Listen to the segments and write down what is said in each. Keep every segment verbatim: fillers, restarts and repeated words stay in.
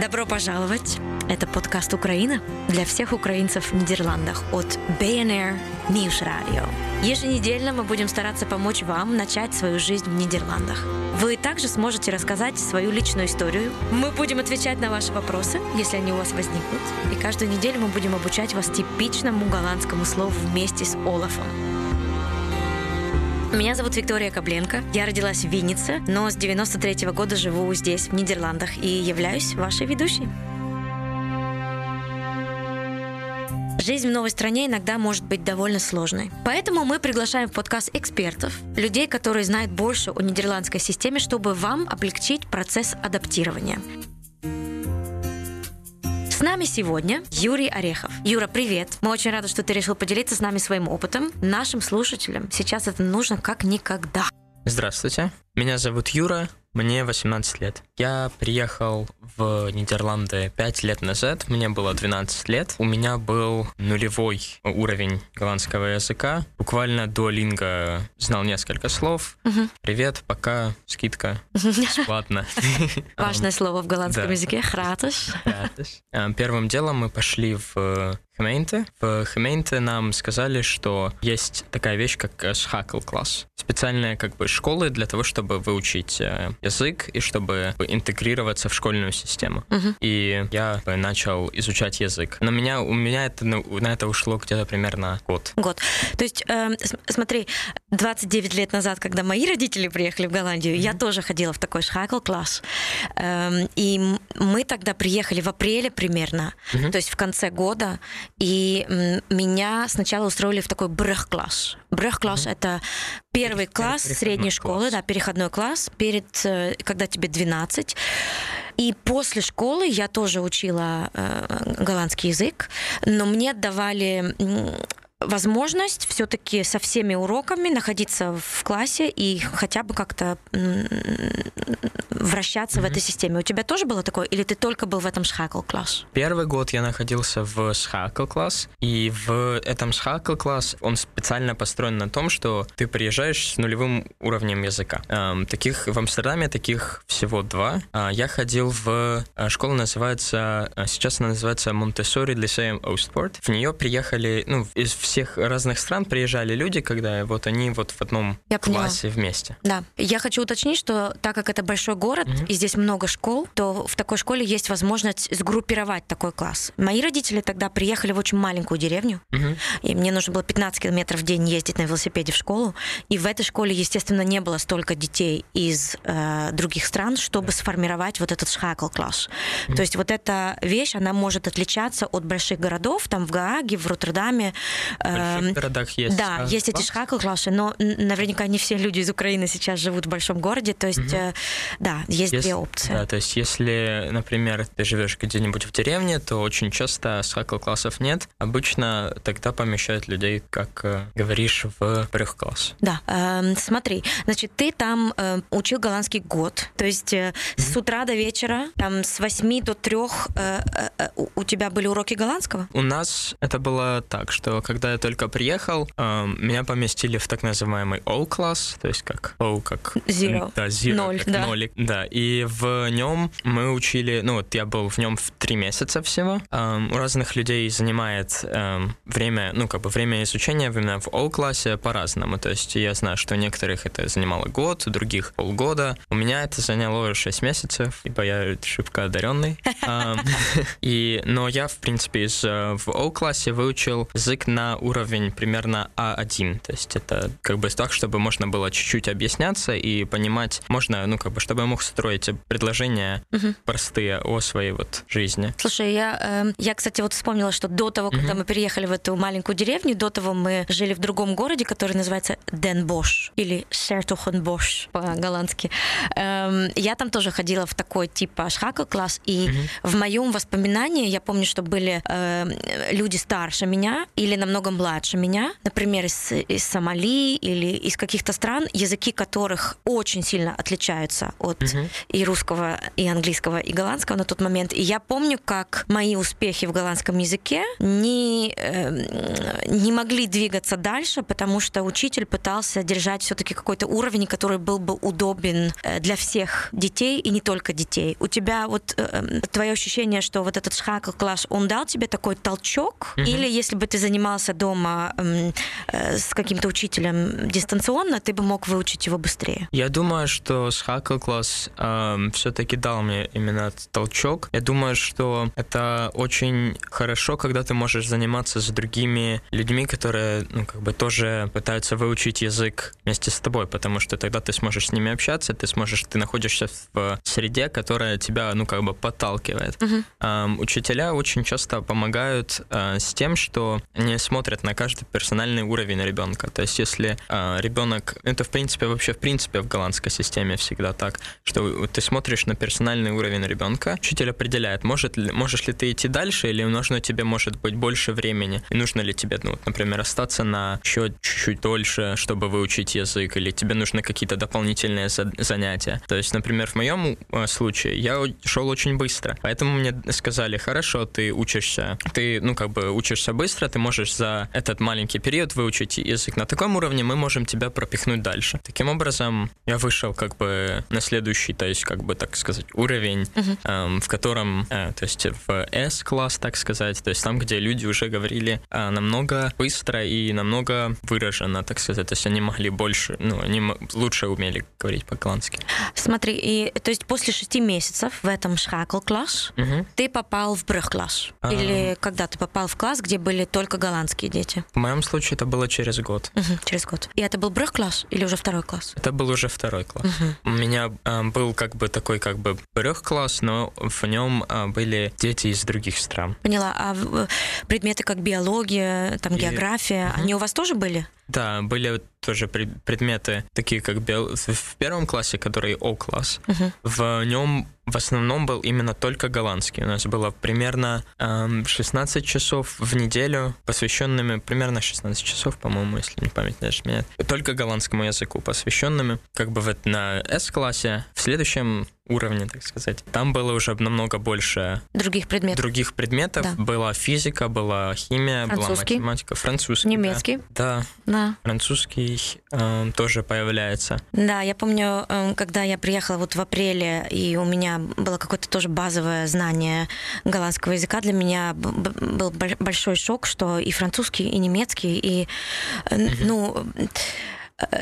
Добро пожаловать! Это подкаст «Украина» для всех украинцев в Нидерландах от би эн эр Nieuwsradio. Еженедельно мы будем стараться помочь вам начать свою жизнь в Нидерландах. Вы также сможете рассказать свою личную историю. Мы будем отвечать на ваши вопросы, если они у вас возникнут. И каждую неделю мы будем обучать вас типичному голландскому слову вместе с Олафом. Меня зовут Виктория Кобленко. Я родилась в Виннице, но с девяносто третьего года живу здесь, в Нидерландах, и являюсь вашей ведущей. Жизнь в новой стране иногда может быть довольно сложной. Поэтому мы приглашаем в подкаст экспертов, людей, которые знают больше о нидерландской системе, чтобы вам облегчить процесс адаптирования. С нами сегодня Юрий Орехов. Юра, привет! Мы очень рады, что ты решил поделиться с нами своим опытом. Нашим слушателям сейчас это нужно как никогда. Здравствуйте, меня зовут Юра, мне восемнадцать лет. Я приехал в Нидерланды пять лет назад, мне было двенадцать лет. У меня был нулевой уровень голландского языка. Буквально дуолинго знал несколько слов. Угу. Привет, пока, скидка, бесплатно. Важное слово в голландском языке, gratis. Первым делом мы пошли в gemeente. В gemeente нам сказали, что есть такая вещь, как шакелкласс. Специальные как бы школы для того, чтобы выучить язык и чтобы интегрироваться в школьную систему. Uh-huh. И я начал изучать язык. Но меня, у меня это, на это ушло где-то примерно год. Год. То есть, э, смотри, двадцать девять лет назад, когда мои родители приехали в Голландию, uh-huh. я тоже ходила в такой шакелкласс. Э, и мы тогда приехали в апреле примерно, uh-huh. то есть в конце года, и меня сначала устроили в такой брехкласс. Брехкласс uh-huh. — это первый класс средней школы, да, переходной класс, перед, когда тебе двенадцать. И после школы я тоже учила э, голландский язык, но мне давали возможность все-таки со всеми уроками находиться в классе и хотя бы как-то вращаться mm-hmm. в этой системе. У тебя тоже было такое, или ты только был в этом шакелкласс? Первый год я находился в шакелкласс, и в этом шакелкласс он специально построен на том, что ты приезжаешь с нулевым уровнем языка. Эм, таких в Амстердаме таких всего два. Э, я ходил в школу, называется, сейчас она называется Montessori-Liseum-Ostport. В нее приехали, ну, из всех разных стран приезжали люди, когда вот они вот в одном я классе поняла. Вместе. Да. Я хочу уточнить, что так как это большой город, mm-hmm. и здесь много школ, то в такой школе есть возможность сгруппировать такой класс. Мои родители тогда приехали в очень маленькую деревню, mm-hmm. и мне нужно было пятнадцать километров в день ездить на велосипеде в школу, и в этой школе, естественно, не было столько детей из э, других стран, чтобы yeah. сформировать вот этот шакелкласс. Mm-hmm. То есть вот эта вещь, она может отличаться от больших городов, там в Гааге, в Роттердаме. В больших городах есть. Да, есть эти шакелклассы, но наверняка не все люди из Украины сейчас живут в большом городе, то есть, угу. да, есть, есть две опции. Да, то есть, если, например, ты живешь где-нибудь в деревне, то очень часто шакелклассов нет, обычно тогда помещают людей, как говоришь, в брехкласс. Да, э, смотри, значит, ты там э, учил голландский год, то есть э, угу. с утра до вечера, там с восьми до трех э, э, у тебя были уроки голландского? У нас это было так, что когда я только приехал, э, меня поместили в так называемый all-класс, то есть как all, как zero, да, zero, ноль, как да. нолик, да, и в нем мы учили, ну вот я был в нем в три месяца всего. Э, у разных людей занимает э, время, ну как бы время изучения именно в all-классе по-разному, то есть я знаю, что у некоторых это занимало год, у других полгода, у меня это заняло шесть месяцев, ибо я шибко одаренный. И, но я в принципе из в all-классе выучил язык на уровень примерно а один. То есть это как бы так, чтобы можно было чуть-чуть объясняться и понимать, можно, ну как бы, чтобы я мог строить предложения uh-huh. простые о своей вот жизни. Слушай, я, э, я, кстати, вот вспомнила, что до того, когда uh-huh. мы переехали в эту маленькую деревню, до того мы жили в другом городе, который называется Den Bosch или Sertogenbosch по-голландски. Эм, я там тоже ходила в такой типа шакелкласс, и uh-huh. в моем воспоминании я помню, что были э, люди старше меня или намного намного младше меня, например, из, из Сомали или из каких-то стран, языки которых очень сильно отличаются от uh-huh. и русского, и английского, и голландского на тот момент. И я помню, как мои успехи в голландском языке не, э, не могли двигаться дальше, потому что учитель пытался держать все-таки какой-то уровень, который был бы удобен для всех детей и не только детей. У тебя вот э, твое ощущение, что вот этот шаkelklas, он дал тебе такой толчок? Uh-huh. Или если бы ты занимался дома э, э, с каким-то учителем дистанционно, ты бы мог выучить его быстрее? Я думаю, что шаkelklas э, все-таки дал мне именно толчок. Я думаю, что это очень хорошо, когда ты можешь заниматься с другими людьми, которые, ну, как бы тоже пытаются выучить язык вместе с тобой, потому что тогда ты сможешь с ними общаться, ты сможешь, ты находишься в среде, которая тебя, ну, как бы подталкивает. Uh-huh. Э, учителя очень часто помогают э, с тем, что они смотрят на каждый персональный уровень ребенка. То есть если э, ребенок, это в принципе вообще в принципе в голландской системе всегда так, что ты смотришь на персональный уровень ребенка, учитель определяет, может ли, можешь ли ты идти дальше или нужно тебе может быть больше времени, и нужно ли тебе, ну, например, остаться на еще чуть-чуть дольше, чтобы выучить язык, или тебе нужны какие-то дополнительные за- занятия. То есть, например, в моем э, случае я шел очень быстро, поэтому мне сказали, хорошо, ты учишься, ты, ну, как бы учишься быстро, ты можешь за этот маленький период выучить язык на таком уровне, мы можем тебя пропихнуть дальше. Таким образом, я вышел как бы на следующий, то есть, как бы, так сказать, уровень, uh-huh. эм, в котором, э, то есть, в S-класс, так сказать, то есть, там, где люди уже говорили э, намного быстро и намного выраженно, так сказать, то есть, они могли больше, ну, они м- лучше умели говорить по-голландски. Смотри, и, то есть, после шести месяцев в этом шаkelklas uh-huh. ты попал в brugklas? Uh-huh. Или когда ты попал в класс, где были только голландские дети? В моем случае это было через год. Угу, через год. И это был брюхкласс или уже второй класс? Это был уже второй класс. Угу. У меня э, был как бы такой как бы брюхкласс, но в нем э, были дети из других стран. Поняла. А предметы как биология, там, И... география, угу. они у вас тоже были? Да, были тоже предметы, такие как био... в первом классе, который О-класс, uh-huh. в нем в основном был именно только голландский. У нас было примерно эм, шестнадцать часов в неделю, посвященными, примерно шестнадцать часов, по-моему, если не память даже меняет, только голландскому языку посвященными. Как бы вот на С-классе, в следующем уровне, так сказать, там было уже намного больше других предметов. Других предметов. Да. Была физика, была химия, была математика, французский. Немецкий. Да. да. Французский э, тоже появляется. Да, я помню, э, когда я приехала вот в апреле, и у меня было какое-то тоже базовое знание голландского языка, для меня б- был большой шок, что и французский, и немецкий, и, э, mm-hmm. ну...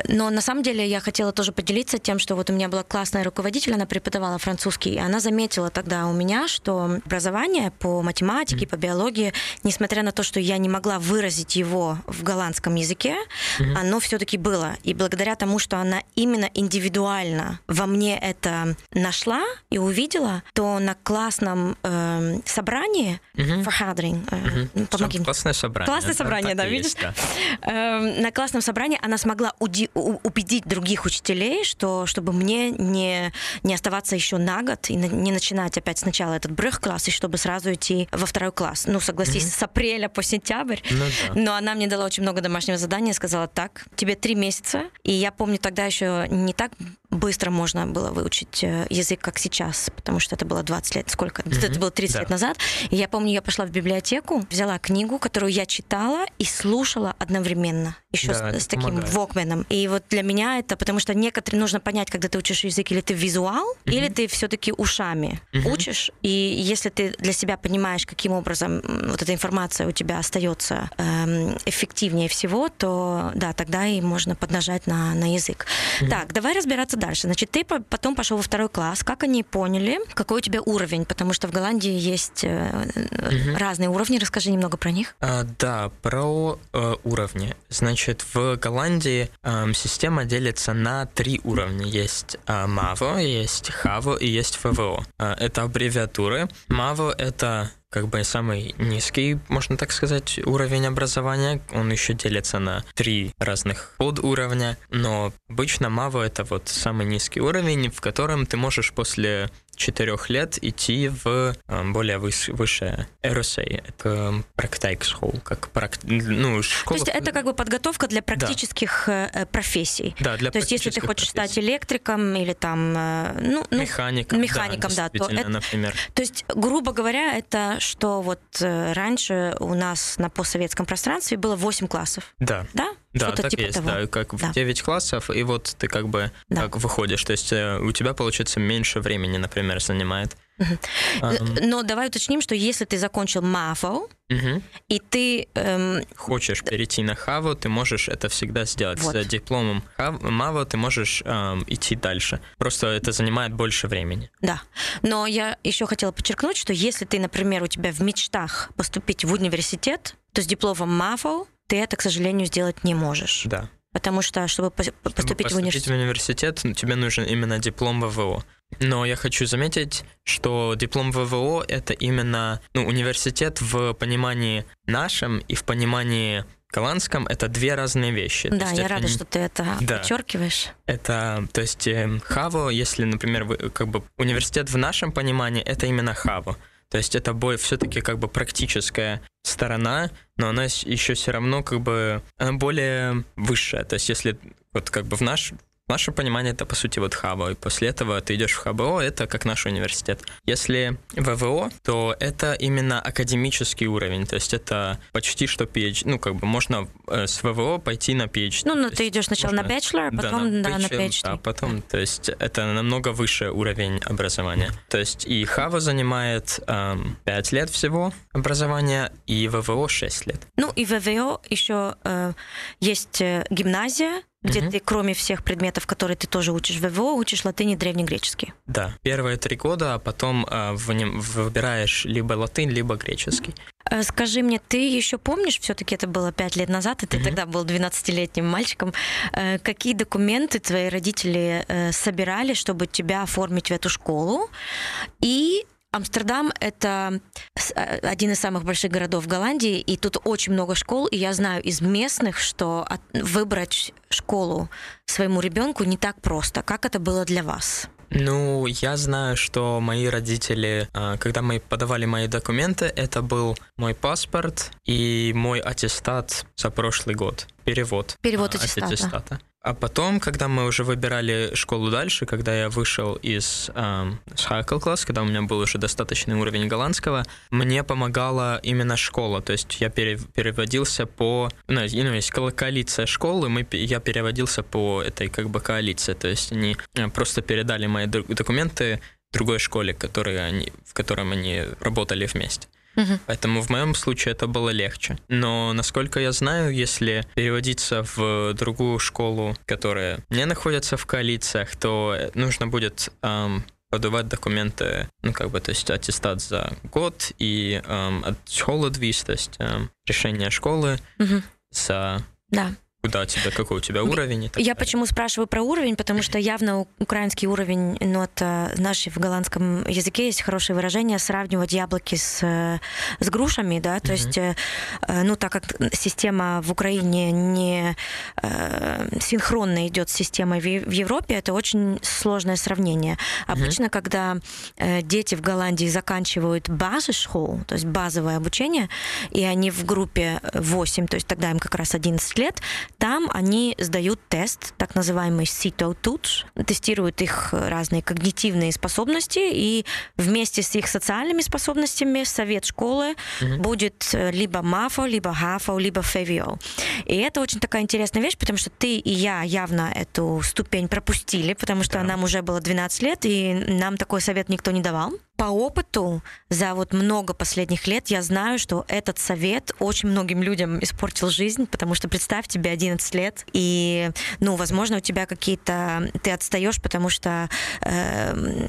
Но на самом деле я хотела тоже поделиться тем, что вот у меня была классная руководитель, она преподавала французский, и она заметила тогда у меня, что образование по математике, mm-hmm. по биологии, несмотря на то, что я не могла выразить его в голландском языке, mm-hmm. оно все-таки было. И благодаря тому, что она именно индивидуально во мне это нашла и увидела, то на классном э, собрании mm-hmm. vergadering, э, mm-hmm. помоги мне. Классное собрание. Классное это собрание, да, видишь? Есть, да. Э, на классном собрании она смогла увидеть, убедить других учителей, что чтобы мне не, не оставаться еще на год и на, не начинать опять сначала этот брюхкласс, и чтобы сразу идти во второй класс. Ну, согласись, mm-hmm. с апреля по сентябрь. Ну, да. Но она мне дала очень много домашнего задания, сказала, так, тебе три месяца. И я помню, тогда еще не так быстро можно было выучить язык, как сейчас, потому что это было двадцать лет, сколько? Mm-hmm. Это было тридцать да. лет назад. И я помню, я пошла в библиотеку, взяла книгу, которую я читала и слушала одновременно. Еще да, с, с таким вокменом. И вот для меня это, потому что некоторые нужно понять, когда ты учишь язык, или ты визуал, mm-hmm. или ты все-таки ушами mm-hmm. учишь. И если ты для себя понимаешь, каким образом вот эта информация у тебя остается эм, эффективнее всего, то да, тогда и можно поднажать на, на язык. Mm-hmm. Так, давай разбираться дальше. Значит, ты по- потом пошел во второй класс. Как они поняли, какой у тебя уровень? Потому что в Голландии есть э, mm-hmm. разные уровни. Расскажи немного про них. А, да, про э, уровни. Значит, в Голландии система делится на три уровня. Есть э, МАВО, есть ХАВО и есть ФВО. Э, это аббревиатуры. МАВО — это как бы самый низкий, можно так сказать, уровень образования. Он еще делится на три разных подуровня, но обычно МАВО — это вот самый низкий уровень, в котором ты можешь после четырех лет идти в более выс- высшее эр эс эй. Это практайк-школ, как практи... ну, школа... То есть это как бы подготовка для практических да. профессий. Да, для то практических есть если ты хочешь профессий. Стать электриком или там... Ну, ну, механиком, механиком, да, да то это, например. То есть, грубо говоря, это что вот раньше у нас на постсоветском пространстве было восемь классов. Да. Да? Да, что-то так типа есть, того. Да, как да. в девять классов, и вот ты как бы да. как выходишь, то есть у тебя, получается, меньше времени, например, занимает. Uh-huh. Um. Но давай уточним, что если ты закончил МАФО, uh-huh. и ты... Эм... Хочешь перейти на ХАВО, ты можешь это всегда сделать. Вот. За дипломом МАВО ты можешь эм, идти дальше. Просто это занимает больше времени. Да, но я еще хотела подчеркнуть, что если ты, например, у тебя в мечтах поступить в университет, то с дипломом МАФО ты это, к сожалению, сделать не можешь. Да. Потому что, чтобы, по- чтобы поступить, поступить в университет... в университет, тебе нужен именно диплом ВВО. Но я хочу заметить, что диплом ВВО — это именно ну, университет в понимании нашем и в понимании голландском — это две разные вещи. Да, я это... рада, что ты это да. подчеркиваешь. Это, то есть, ХАВО, если, например, вы, как бы университет в нашем понимании — это именно ХАВО. То есть это бой все-таки как бы практическая сторона, но она еще все равно как бы она более высшая. То есть если вот как бы в наш в наше понимание это по сути вот ХАВО, и после этого ты идешь в ХБО, это как наш университет. Если ВВО, то это именно академический уровень, то есть это почти что пи эйч ди, ну как бы можно с ВВО пойти на пи эйч ди. Ну, но ты идешь сначала можно... на бэчелор, а потом да, на, да, бэчелор, на пи эйч ди. Да, потом, то есть это намного выше уровень образования. То есть и ХАВО занимает эм, пять лет всего образования, и ВВО шесть лет. Ну и ВВО еще э, есть гимназия, где mm-hmm. ты, кроме всех предметов, которые ты тоже учишь в ВВО, учишь латынь и древнегреческий. Да, первые три года, а потом э, в нем выбираешь либо латынь, либо греческий. Скажи мне, ты еще помнишь, все-таки это было пять лет назад, и ты mm-hmm. тогда был двенадцатилетним мальчиком, э, какие документы твои родители э, собирали, чтобы тебя оформить в эту школу? И... Амстердам — это один из самых больших городов Голландии, и тут очень много школ, и я знаю из местных, что от, выбрать школу своему ребенку не так просто. Как это было для вас? Ну, я знаю, что мои родители, когда мы подавали мои документы, это был мой паспорт и мой аттестат за прошлый год. Перевод. Перевод аттестата. От аттестата. А потом, когда мы уже выбирали школу дальше, когда я вышел из эм, Hakelklas, когда у меня был уже достаточный уровень голландского, мне помогала именно школа. То есть я пере- переводился по... Ну, есть коалиция школы, мы, я переводился по этой как бы коалиции. То есть они просто передали мои документы другой школе, которые они, в котором они работали вместе. Uh-huh. Поэтому в моем случае это было легче. Но, насколько я знаю, если переводиться в другую школу, которая не находится в коалициях, то нужно будет эм, подавать документы, ну, как бы, то есть аттестат за год и эм, от школы двис, то есть эм, решение школы uh-huh. за... Да. Куда тебя, какой у тебя уровень? И так я далее. Почему спрашиваю про уровень, потому что явно украинский уровень, но это наши в голландском языке есть хорошее выражение сравнивать яблоки с, с грушами, да, то mm-hmm. есть, ну так как система в Украине не синхронно идет с системой в Европе, это очень сложное сравнение. Обычно, mm-hmm. когда дети в Голландии заканчивают basisschool, то есть базовое обучение, и они в группе восемь, то есть тогда им как раз одиннадцать лет. Там они сдают тест, так называемый Cito-toets, тестируют их разные когнитивные способности, и вместе с их социальными способностями совет школы mm-hmm. будет либо МАФО, либо ХАФО, либо ФВО. И это очень такая интересная вещь, потому что ты и я явно эту ступень пропустили, потому что да. нам уже было двенадцать лет, и нам такой совет никто не давал. По опыту за вот много последних лет я знаю, что этот совет очень многим людям испортил жизнь, потому что представь, тебе одиннадцать лет, и, ну, возможно, у тебя какие-то... Ты отстаешь, потому что je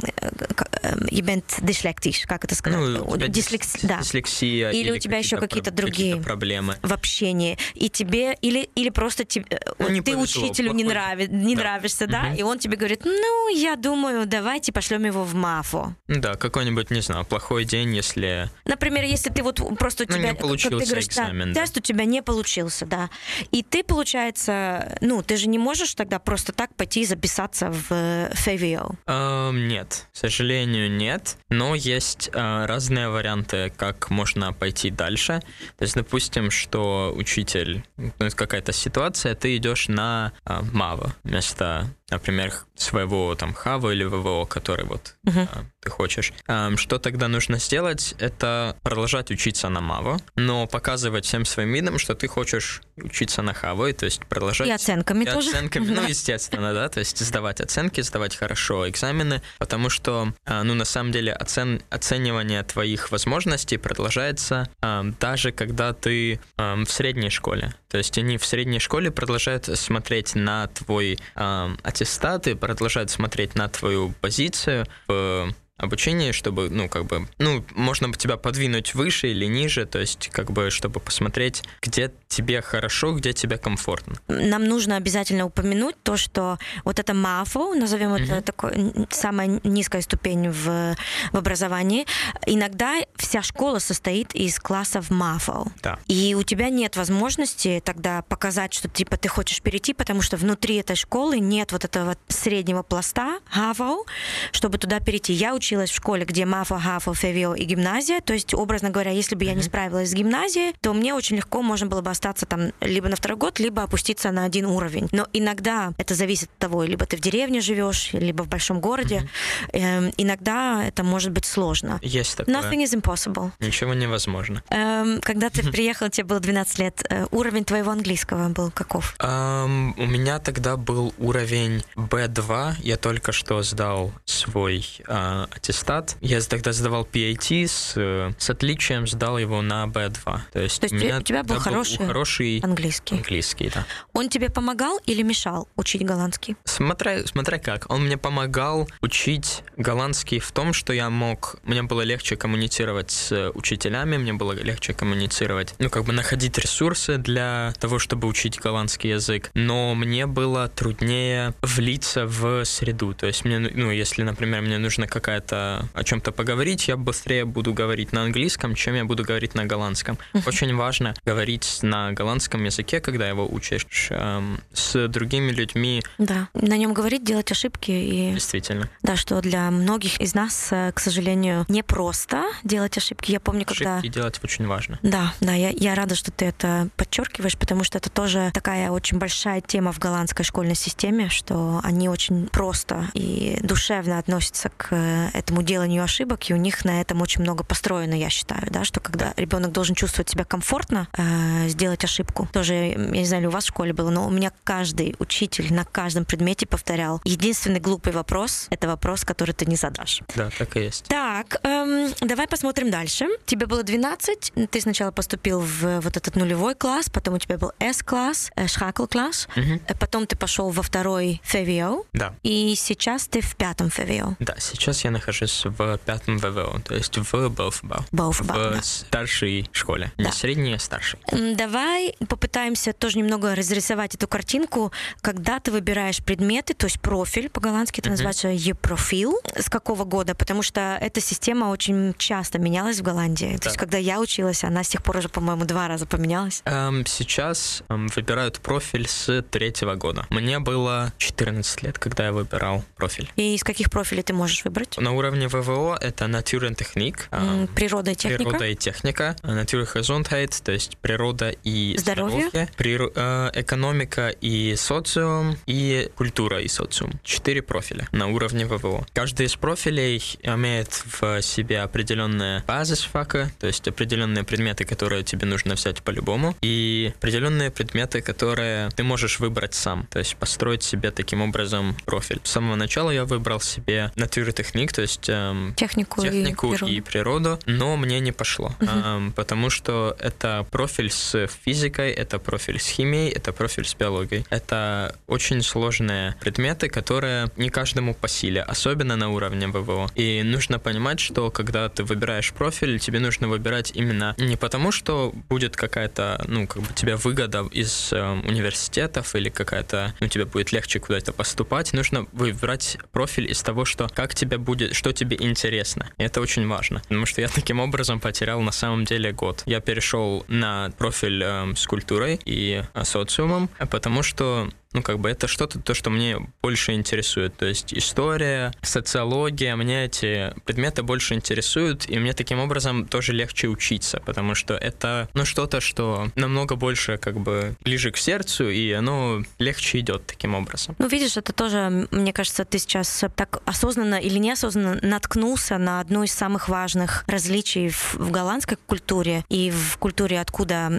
bent dyslectisch, как это сказать? Ну, Дислекс... да. Дислексия. Или, или у тебя еще какие-то про... другие какие-то проблемы в общении. И тебе... Или, или просто тебе... ну, не ты повезло, учителю не, нрави... не да. нравишься, да? Угу. И он тебе говорит, ну, я думаю, давайте пошлем его в МАФО. Да, как какой-нибудь, не знаю, плохой день, если... Например, если ты вот просто у тебя... Ну, не получился ты говоришь, экзамен. Да, тест у тебя не получился, да. И ты, получается, ну, ты же не можешь тогда просто так пойти и записаться в Февио? Эм, нет, к сожалению, нет. Но есть э, разные варианты, как можно пойти дальше. То есть, допустим, что учитель... Ну, это какая-то ситуация, ты идешь на э, МАВО вместо... например, своего там хава или вэ вэ о, который вот uh-huh. а, ты хочешь. А, что тогда нужно сделать? Это продолжать учиться на МАВО, но показывать всем своим видом, что ты хочешь учиться на хава, и то есть продолжать... И оценками и тоже. Оценками, ну, естественно, да, то есть сдавать оценки, сдавать хорошо экзамены, потому что, а, ну, на самом деле, оцен... оценивание твоих возможностей продолжается а, даже когда ты а, в средней школе. То есть они в средней школе продолжают смотреть на твой а, аттестаты, продолжают смотреть на твою позицию в обучении, чтобы, ну, как бы, ну, можно тебя подвинуть выше или ниже, то есть, как бы, чтобы посмотреть, где тебе хорошо, где тебе комфортно. Нам нужно обязательно упомянуть то, что вот это МАФО, назовем mm-hmm. это такой, самая низкая ступень в, в образовании, иногда вся школа состоит из классов МАФО. Да. И у тебя нет возможности тогда показать, что, типа, ты хочешь перейти, потому что внутри этой школы нет вот этого среднего пласта, ХАВО, чтобы туда перейти. Я учу в школе, где МАФО, ХАФО, ФЕВИО и гимназия. То есть, образно говоря, если бы mm-hmm. я не справилась с гимназией, то мне очень легко можно было бы остаться там либо на второй год, либо опуститься на один уровень. Но иногда это зависит от того, либо ты в деревне живешь, либо в большом городе. Mm-hmm. Эм, иногда это может быть сложно. Есть такое. Nothing is impossible. Ничего невозможно. Эм, когда ты приехал, тебе было двенадцать лет, э, уровень твоего английского был каков? Um, у меня тогда был уровень би два. Я только что сдал свой... Э, аттестат. Я тогда сдавал пи эй ти с, с отличием, сдал его на би два. То есть, То есть у, меня у тебя был хороший, был хороший английский. английский да. Он тебе помогал или мешал учить голландский? Смотря, смотря как. Он мне помогал учить голландский в том, что я мог... Мне было легче коммуницировать с учителями, мне было легче коммуницировать, ну, как бы находить ресурсы для того, чтобы учить голландский язык. Но мне было труднее влиться в среду. То есть, мне, ну, если, например, мне нужно какая-то это о чем-то поговорить, я быстрее буду говорить на английском, чем я буду говорить на голландском. Очень важно говорить на голландском языке, когда его учишь, эм, с другими людьми. Да, на нем говорить, делать ошибки. И... Действительно. Да, что для многих из нас, к сожалению, непросто делать ошибки. Я помню, ошибки когда... Ошибки делать очень важно. Да, да, я, я рада, что ты это подчеркиваешь, потому что это тоже такая очень большая тема в голландской школьной системе, что они очень просто и душевно относятся к этому деланию ошибок, и у них на этом очень много построено, я считаю, да, что когда ребенок должен чувствовать себя комфортно, э, сделать ошибку. Тоже, я не знаю, у вас в школе было, но у меня каждый учитель на каждом предмете повторял. Единственный глупый вопрос — это вопрос, который ты не задашь. Да, так и есть. Так, эм, давай посмотрим дальше. Тебе было двенадцать, ты сначала поступил в вот этот нулевой класс, потом у тебя был эс-класс, э, шакел-класс, угу. Потом ты пошел во второй февио, да. И сейчас ты в пятом февио. Да, сейчас я на нахожусь в пятом вэ вэ о, то есть в Бофбау, в да. старшей школе, да. Не средней, а старшей. Давай попытаемся тоже немного разрисовать эту картинку, когда ты выбираешь предметы, то есть профиль, по-голландски это mm-hmm. называется «je-профил», с какого года, потому что эта система очень часто менялась в Голландии, да. То есть когда я училась, она с тех пор уже, по-моему, два раза поменялась. Эм, сейчас эм, выбирают профиль с третьего года. Мне было четырнадцать лет, когда я выбирал профиль. И из каких профилей ты можешь выбрать? На уровне вэ вэ о это Natuur en Techniek, природа и техника, природа и техника, Natuurgezondheid, то есть природа и здоровье, здоровье прир... э, экономика и социум, и культура и социум. Четыре профиля на уровне вэ вэ о. Каждый из профилей имеет в себе определенные basisvakken, то есть определенные предметы, которые тебе нужно взять по-любому, и определенные предметы, которые ты можешь выбрать сам, то есть построить себе таким образом профиль. С самого начала я выбрал себе Natuur en Techniek, то есть эм, технику, технику и, природу. и природу, но мне не пошло, uh-huh. эм, потому что это профиль с физикой, это профиль с химией, это профиль с биологией. Это очень сложные предметы, которые не каждому по силе, особенно на уровне вэ вэ о. И нужно понимать, что когда ты выбираешь профиль, тебе нужно выбирать именно не потому, что будет какая-то, ну, как бы тебе выгода из эм, университетов или какая-то, ну, тебе будет легче куда-то поступать, нужно выбирать профиль из того, что как тебе будет тебе, что тебе интересно. И это очень важно, потому что я таким образом потерял на самом деле год. Я перешел на профиль э, с культурой и социумом, потому что ну, как бы это что-то, то, что мне больше интересует. То есть история, социология, меня эти предметы больше интересуют, и мне таким образом тоже легче учиться, потому что это, ну, что-то, что намного больше, как бы, ближе к сердцу, и оно легче идет таким образом. Ну, видишь, это тоже, мне кажется, ты сейчас так осознанно или неосознанно наткнулся на одно из самых важных различий в, в голландской культуре и в культуре, откуда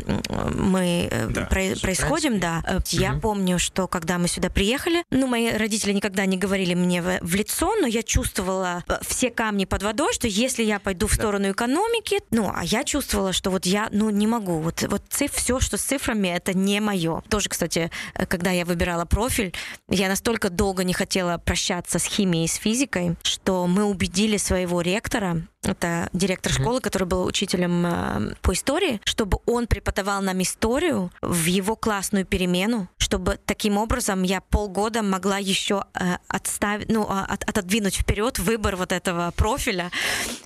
мы да, про- происходим, да. Mm-hmm. Я помню, что когда мы сюда приехали, ну, мои родители никогда не говорили мне в, в лицо, но я чувствовала все камни под водой, что если я пойду в сторону да. экономики, ну, а я чувствовала, что вот я, ну, не могу, вот, вот циф, все, что с цифрами, это не мое. Тоже, кстати, когда я выбирала профиль, я настолько долго не хотела прощаться с химией и с физикой, что мы убедили своего ректора, это директор mm-hmm. школы, который был учителем э, по истории, чтобы он преподавал нам историю в его классную перемену, чтобы таким образом я полгода могла еще э, отставить, ну, от, отодвинуть вперед выбор вот этого профиля.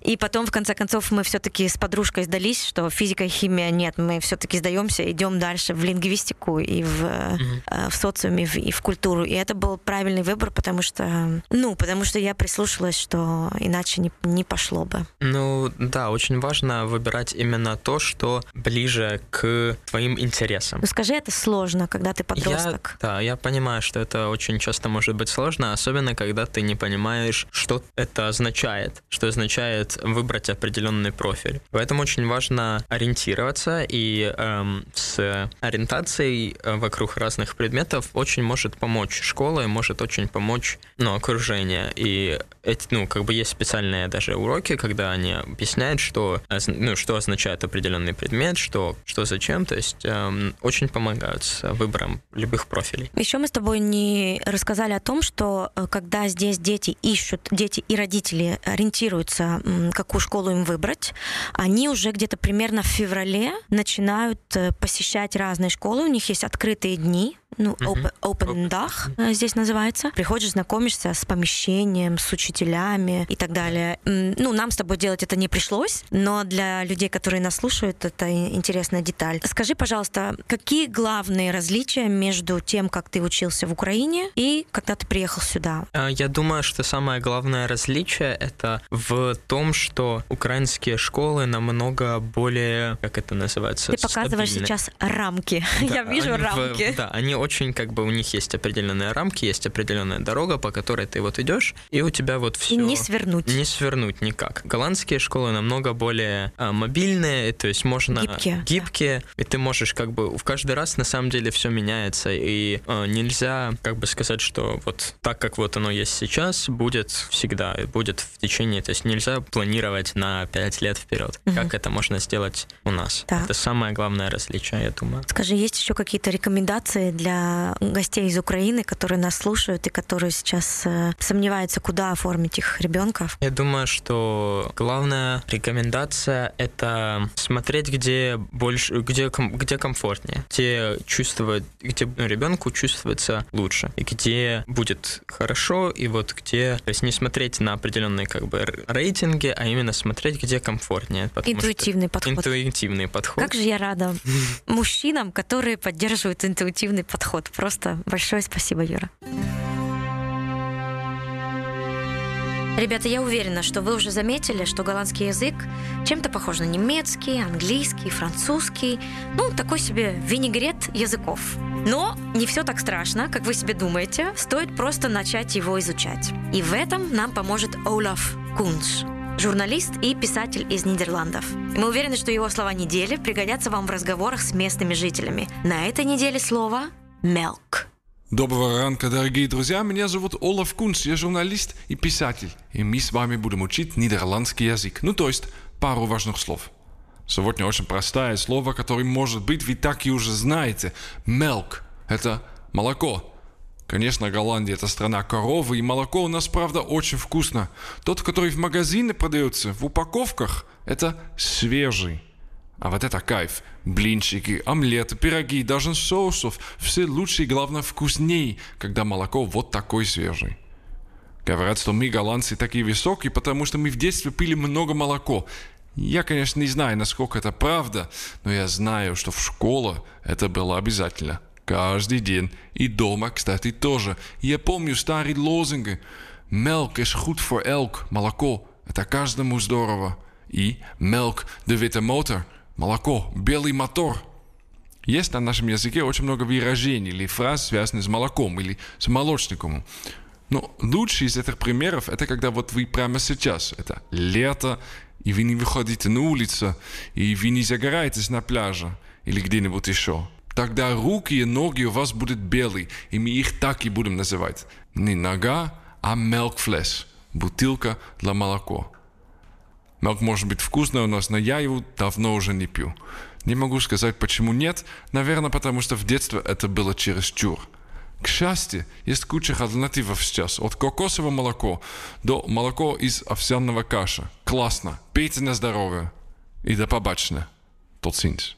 И потом, в конце концов, мы все-таки с подружкой сдались, что физика и химия нет, мы все-таки сдаемся, идем дальше в лингвистику и в, mm-hmm. э, в социум, и в, и в культуру. И это был правильный выбор, потому что, ну, потому что я прислушалась, что иначе не, не пошло бы. Ну да, очень важно выбирать именно то, что ближе к твоим интересам. Ну скажи, это сложно, когда ты подросток. Я, да, я понимаю, что это очень часто может быть сложно, особенно когда ты не понимаешь, что это означает, что означает выбрать определенный профиль. Поэтому очень важно ориентироваться, и эм, с ориентацией вокруг разных предметов очень может помочь школа и может очень помочь, ну, окружение. И эти, ну, как бы есть специальные даже уроки, когда когда они объясняют, что, ну, что означает определенный предмет, что, что зачем, то есть эм, очень помогают с выбором любых профилей. Еще мы с тобой не рассказали о том, что когда здесь дети ищут, дети и родители ориентируются, какую школу им выбрать, они уже где-то примерно в феврале начинают посещать разные школы, у них есть открытые дни, ну, open, open dag здесь называется. Приходишь, знакомишься с помещением, с учителями и так далее. Ну, нам с тобой делать это не пришлось, но для людей, которые нас слушают, это интересная деталь. Скажи, пожалуйста, какие главные различия между тем, как ты учился в Украине и когда ты приехал сюда? Я думаю, что самое главное различие — это в том, что украинские школы намного более, как это называется, ты показываешь стабильные. Сейчас рамки. Да, я вижу рамки. В, да, они очень, как бы, у них есть определенные рамки, есть определенная дорога, по которой ты вот идешь, и у тебя вот все... И не свернуть. Не свернуть никак. Голландские школы намного более а, мобильные, то есть можно... Гибкие. Гибкие, да. И ты можешь, как бы, в каждый раз, на самом деле, все меняется, и а, нельзя, как бы, сказать, что вот так, как вот оно есть сейчас, будет всегда, будет в течение, то есть нельзя планировать на пять лет вперед, угу. Как это можно сделать у нас. Да. Это самое главное различие, я думаю. Скажи, есть еще какие-то рекомендации для для гостей из Украины, которые нас слушают и которые сейчас э, сомневаются, куда оформить их ребенков? Я думаю, что главная рекомендация — это смотреть, где больше, где, где комфортнее, где чувствовать, где ребенку чувствуется лучше, и где будет хорошо, и вот где, то есть не смотреть на определенные, как бы, рейтинги, а именно смотреть, где комфортнее. Интуитивный подход. Интуитивный подход. Как же я рада мужчинам, которые поддерживают интуитивный подход. подход. Просто большое спасибо, Юра. Ребята, я уверена, что вы уже заметили, что голландский язык чем-то похож на немецкий, английский, французский. Ну, такой себе винегрет языков. Но не все так страшно, как вы себе думаете. Стоит просто начать его изучать. И в этом нам поможет Олаф Кунс, журналист и писатель из Нидерландов. Мы уверены, что его слова недели пригодятся вам в разговорах с местными жителями. На этой неделе слово «Melk». Доброго ранка, дорогие друзья. Меня зовут Олаф Кунс, я журналист и писатель. И мы с вами будем учить нидерландский язык. Ну, то есть, пару важных слов. Сегодня очень простое слово, которое, может быть, вы так и уже знаете. «Melk» — это молоко. Конечно, Голландия — это страна коровы, и молоко у нас, правда, очень вкусно. Тот, который в магазине продается, в упаковках, это свежий. А вот это кайф. Блинчики, омлеты, пироги, даже соусов — все лучше и, главное, вкуснее, когда молоко вот такой свежий. Говорят, что мы, голландцы, такие высокие, потому что мы в детстве пили много молока. Я, конечно, не знаю, насколько это правда, но я знаю, что в школе это было обязательно. Каждый день. И дома, кстати, тоже. Я помню старые лозунги. Melk is goed voor elk. Молоко. Это каждому здорово. И Melk, de witte motor. Молоко. Белый мотор. Есть на нашем языке очень много выражений или фраз, связанных с молоком или с молочником. Но лучший из этих примеров, это когда вот вы прямо сейчас. Это лето, и вы не выходите на улицу, и вы не загораетесь на пляже или где-нибудь еще. Тогда руки и ноги у вас будут белые, и мы их так и будем называть. Не нога, а melkfles, бутылка для молока. Мелк может быть вкусный у нас, но я его давно уже не пью. Не могу сказать, почему нет. Наверное, потому что в детстве это было чересчур. К счастью, есть куча альтернатив сейчас. От кокосового молока до молока из овсяного каши. Классно. Пейте на здоровье. И до побачення. Tot ziens.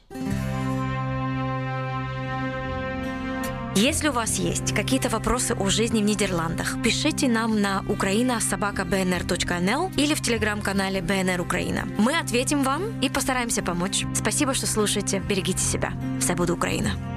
Если у вас есть какие-то вопросы о жизни в Нидерландах, пишите нам на украина собака би эн эр точка эн эл или в телеграм-канале би эн эр Украина. Мы ответим вам и постараемся помочь. Спасибо, что слушаете. Берегите себя. Все буде Украина.